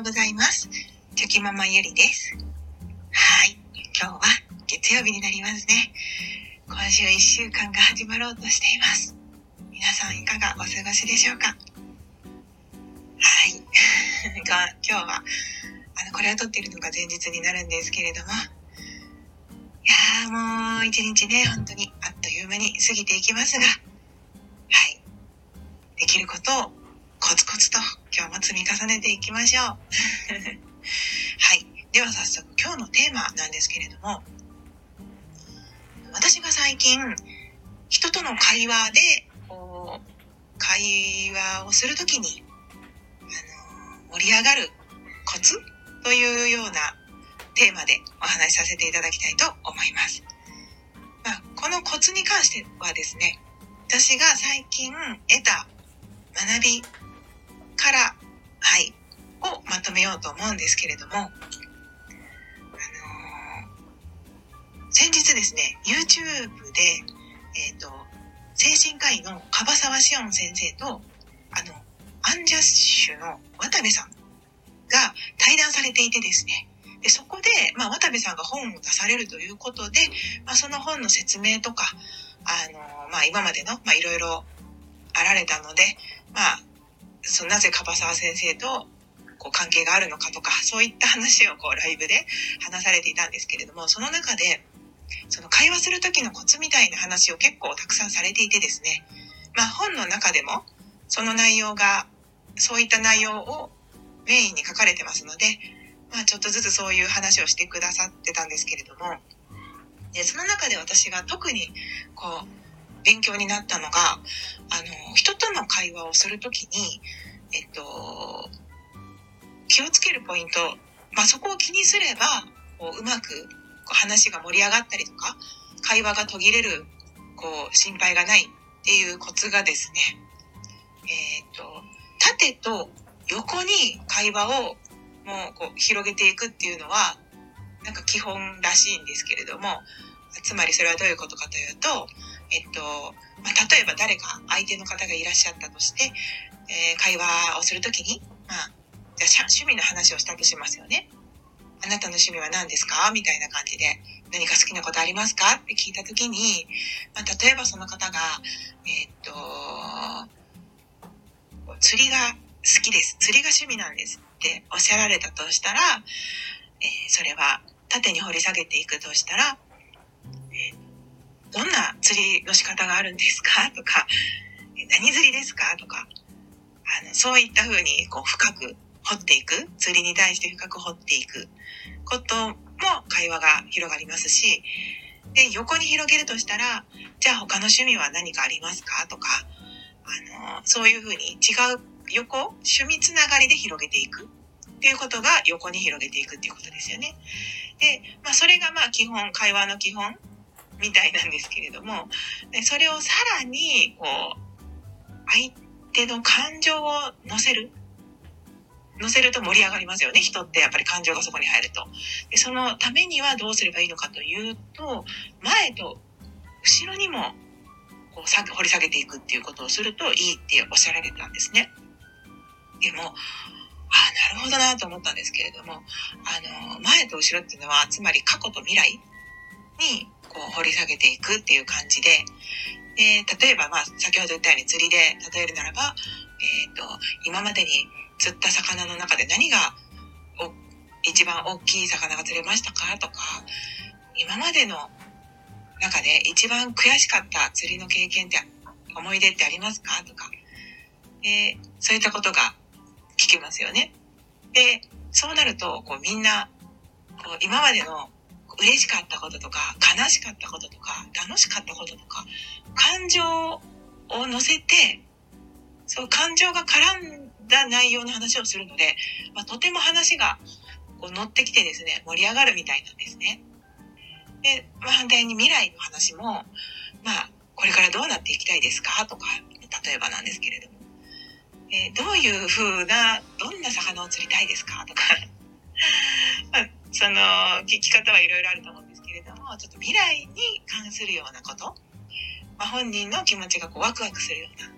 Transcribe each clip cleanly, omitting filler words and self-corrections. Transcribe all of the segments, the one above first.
ようございます。チョキママゆりです。はい、今日は月曜日になりますね。今週1週間が始まろうとしています。皆さんいかがお過ごしでしょうか。はいが今日はこれを撮っているのが前日になるんですけれども、もう一日ね、本当にあっという間に過ぎていきますが、はい、できることをコツコツと今日も積み重ねていきましょう。はい、では早速今日のテーマなんですけれども、私が最近人との会話で会話をするときに盛り上がるコツというようなテーマでお話しさせていただきたいと思います。このコツに関してはですね、私が最近得た学びから、をまとめようと思うんですけれども、先日ですね、YouTube で、精神科医の樺沢紫音先生と、アンジャッシュの渡部さんが対談されていてですね、でそこで、渡部さんが本を出されるということで、その本の説明とか、今までの、いろいろあられたので、なぜ樺沢先生と関係があるのかとか、そういった話をライブで話されていたんですけれども、その中で、その会話する時のコツみたいな話を結構たくさんされていてですね、本の中でも、そういった内容をメインに書かれてますので、ちょっとずつそういう話をしてくださってたんですけれども、でその中で私が特に勉強になったのが、人との会話をするときに、気をつけるポイント、そこを気にすればうまく話が盛り上がったりとか、会話が途切れる心配がないっていうコツがですね、縦と横に会話を広げていくっていうのはなんか基本らしいんですけれども、つまりそれはどういうことかというと、例えば誰か相手の方がいらっしゃったとして、会話をするときに、じゃあ趣味の話をしたとしますよね。あなたの趣味は何ですかみたいな感じで、何か好きなことありますかって聞いたときに、例えばその方が釣りが好きです、釣りが趣味なんですっておっしゃられたとしたら、それは縦に掘り下げていくとしたら、どんな釣りの仕方があるんですかとか、何釣りですかとか、そういった風に深く掘っていく、釣りに対して深く掘っていくことも会話が広がりますし、で横に広げるとしたら、じゃあ他の趣味は何かありますかとか、そういう風に違う横、趣味つながりで広げていくっていうことが横に広げていくっていうことですよね。で、それが基本、会話の基本みたいなんですけれども、でそれをさらに相手の感情を乗せると盛り上がりますよね。人ってやっぱり感情がそこに入ると。でそのためにはどうすればいいのかというと、前と後ろにも掘り下げていくっていうことをするといいっておっしゃられたんですね。でも、なるほどなと思ったんですけれども、前と後ろっていうのは、つまり過去と未来に掘り下げていくっていう感じで、例えば、先ほど言ったように釣りで例えるならば、今までに釣った魚の中で何が一番大きい魚が釣れましたかとか、今までの中で一番悔しかった釣りの経験って、思い出ってありますかとか、そういったことが聞きますよね。で、そうなると、みんな、今までの嬉しかったこととか、悲しかったこととか、楽しかったこととか、感情を乗せて、そう、感情が絡んだ内容の話をするので、とても話が乗ってきてですね、盛り上がるみたいなんですね。で、反対に未来の話も、これからどうなっていきたいですかとか、例えばなんですけれども、どういう風な、どんな魚を釣りたいですかとか、その聞き方はいろいろあると思うんですけれども、ちょっと未来に関するようなこと、本人の気持ちがワクワクするような、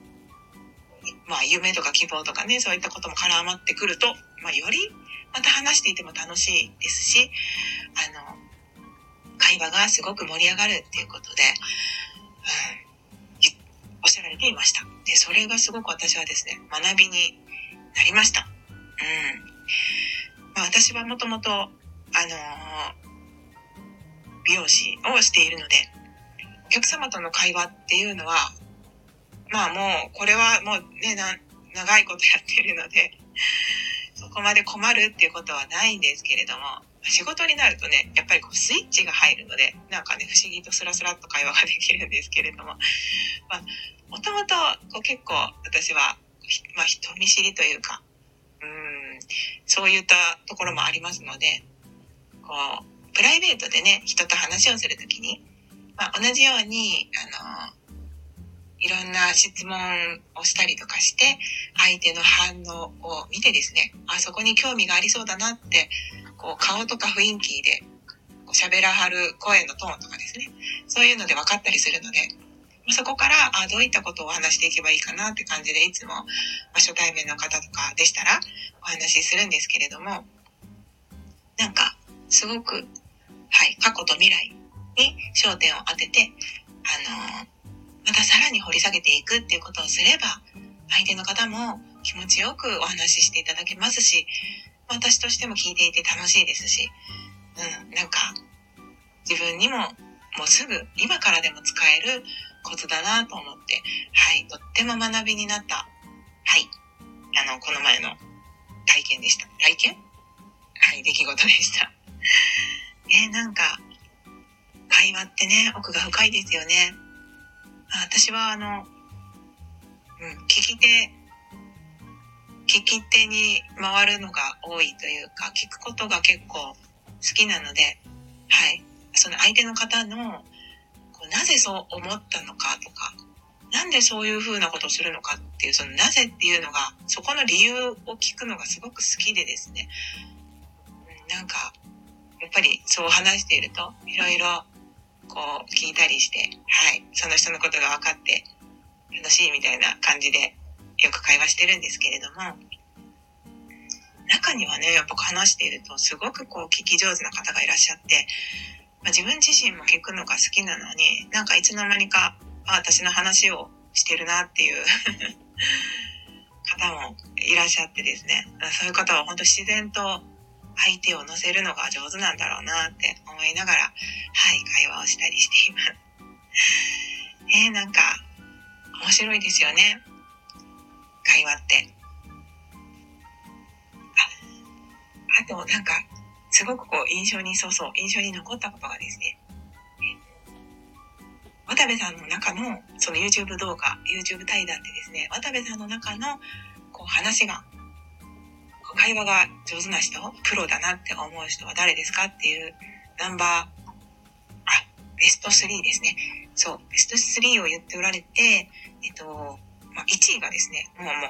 まあ、夢とか希望とかね、そういったことも絡まってくると、まあ、よりまた話していても楽しいですし、会話がすごく盛り上がるっていうことで、おっしゃられていました。で、それがすごく私はですね、学びになりました。まあ、私はもともと、美容師をしているので、お客様との会話っていうのは、まあもう、これはもうね、長いことやっているので、そこまで困るっていうことはないんですけれども、仕事になるとね、やっぱりこうスイッチが入るので、なんかね、不思議とスラスラっと会話ができるんですけれども、もともと結構私は、まあ人見知りというか、そういったところもありますので、こう、プライベートでね、人と話をするときに、まあ同じように、いろんな質問をしたりとかして、相手の反応を見てですね、あそこに興味がありそうだなって、こう顔とか雰囲気で喋らはる声のトーンとかですね、そういうので分かったりするので、そこからどういったことをお話していけばいいかなって感じで、いつも初対面の方とかでしたらお話しするんですけれども、なんかすごく、はい、過去と未来に焦点を当てて、またさらに掘り下げていくっていうことをすれば、相手の方も気持ちよくお話ししていただけますし、私としても聞いていて楽しいですし、なんか自分にももうすぐ今からでも使えるコツだなと思って、はい、とっても学びになった、はい、この前の体験でした。体験？はい、出来事でした。なんか会話ってね、奥が深いですよね。私は聞き手に回るのが多いというか、聞くことが結構好きなので、はい、その相手の方のこうなぜそう思ったのかとか、なんでそういうふうなことをするのかっていう、そのなぜっていうのが、そこの理由を聞くのがすごく好きでですね、なんかやっぱりそう話しているといろいろこう聞いたりして、はい、その人のことが分かって楽しいみたいな感じで。よく会話してるんですけれども、中にはね、やっぱ話しているとすごくこう聞き上手な方がいらっしゃって、まあ、自分自身も聞くのが好きなのに、なんかいつの間にか私の話をしてるなっていう方もいらっしゃってですね、そういう方は本当自然と相手を乗せるのが上手なんだろうなって思いながら、はい、会話をしたりしています。なんか面白いですよね。会話って。あとなんか、すごくこう印象に残ったことがですね、渡部さんの中の、その YouTube 動画、YouTube 対談でですね、渡部さんの中の、こう話が、会話が上手な人、プロだなって思う人は誰ですかっていうベスト3ですね。そう、ベスト3を言っておられて、まあ、1位がですね、もう、は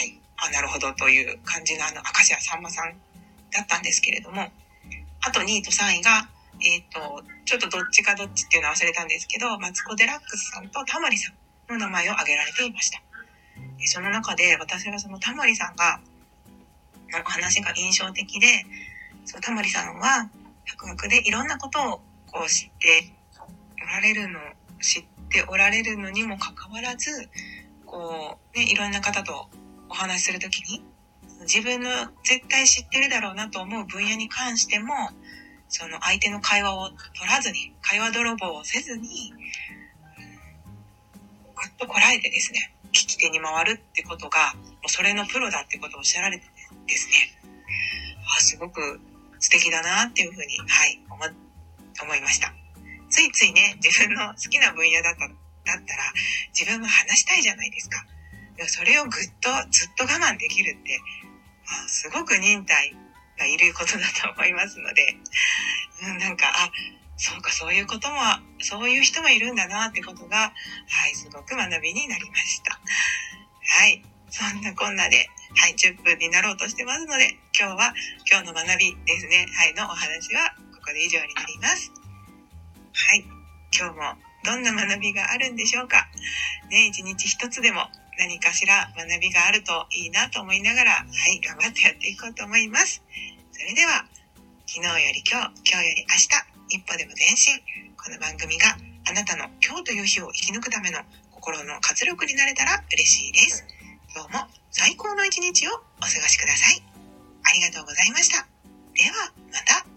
い、なるほどという感じの明石家さんまさんだったんですけれども、あと2位と3位が、ちょっとどっちっていうのは忘れたんですけど、マツコデラックスさんとタモリさんの名前を挙げられていました。その中で私はそのタモリさんが、お話が印象的で、そう、タモリさんは、博学でいろんなことをこう知っておられるのにもかかわらず、こうね、いろんな方とお話しするときに、自分の絶対知ってるだろうなと思う分野に関しても、その相手の会話を取らずに、会話泥棒をせずに、ぐっとこらえてですね、聞き手に回るってことが、もうそれのプロだってことをおっしゃられてですね、すごく素敵だなっていうふうに、はい、思いました。ついついね、自分の好きな分野だったら自分も話したいじゃないですか。でもそれをぐっとずっと我慢できるって、すごく忍耐がいることだと思いますので、なんか、そうか、そういう人もいるんだなってことが、はい、すごく学びになりました。はい、そんなこんなで、はい、10分になろうとしてますので、今日は今日の学びですね、はい、のお話はここで以上になります。はい、今日もどんな学びがあるんでしょうか。ね、一日一つでも何かしら学びがあるといいなと思いながら、はい、頑張ってやっていこうと思います。それでは、昨日より今日、今日より明日、一歩でも前進。この番組があなたの今日という日を生き抜くための心の活力になれたら嬉しいです。今日も最高の一日をお過ごしください。ありがとうございました。ではまた。